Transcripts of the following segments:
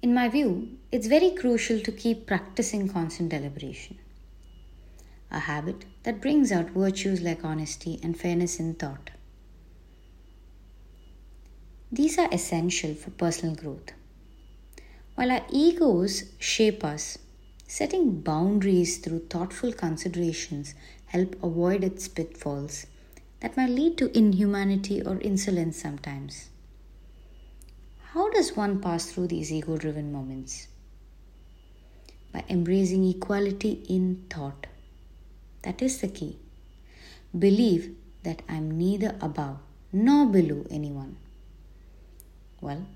In my view, it's very crucial to keep practicing constant deliberation, a habit that brings out virtues like honesty and fairness in thought. These are essential for personal growth. While our egos shape us, setting boundaries through thoughtful considerations help avoid its pitfalls that might lead to inhumanity or insolence sometimes. How does one pass through these ego-driven moments? By embracing equality in thought. That is the key. Believe that I'm neither above nor below anyone. Well,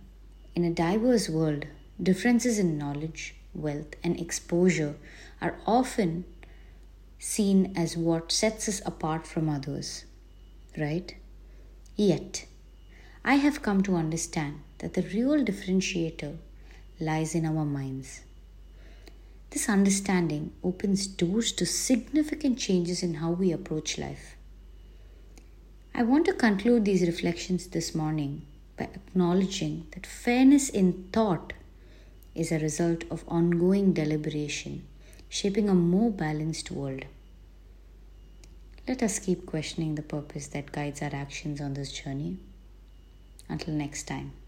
in a diverse world, differences in knowledge, wealth, and exposure are often seen as what sets us apart from others, right? Yet, I have come to understand that the real differentiator lies in our minds. This understanding opens doors to significant changes in how we approach life. I want to conclude these reflections this morning by acknowledging that fairness in thought is a result of ongoing deliberation, shaping a more balanced world. Let us keep questioning the purpose that guides our actions on this journey. Until next time.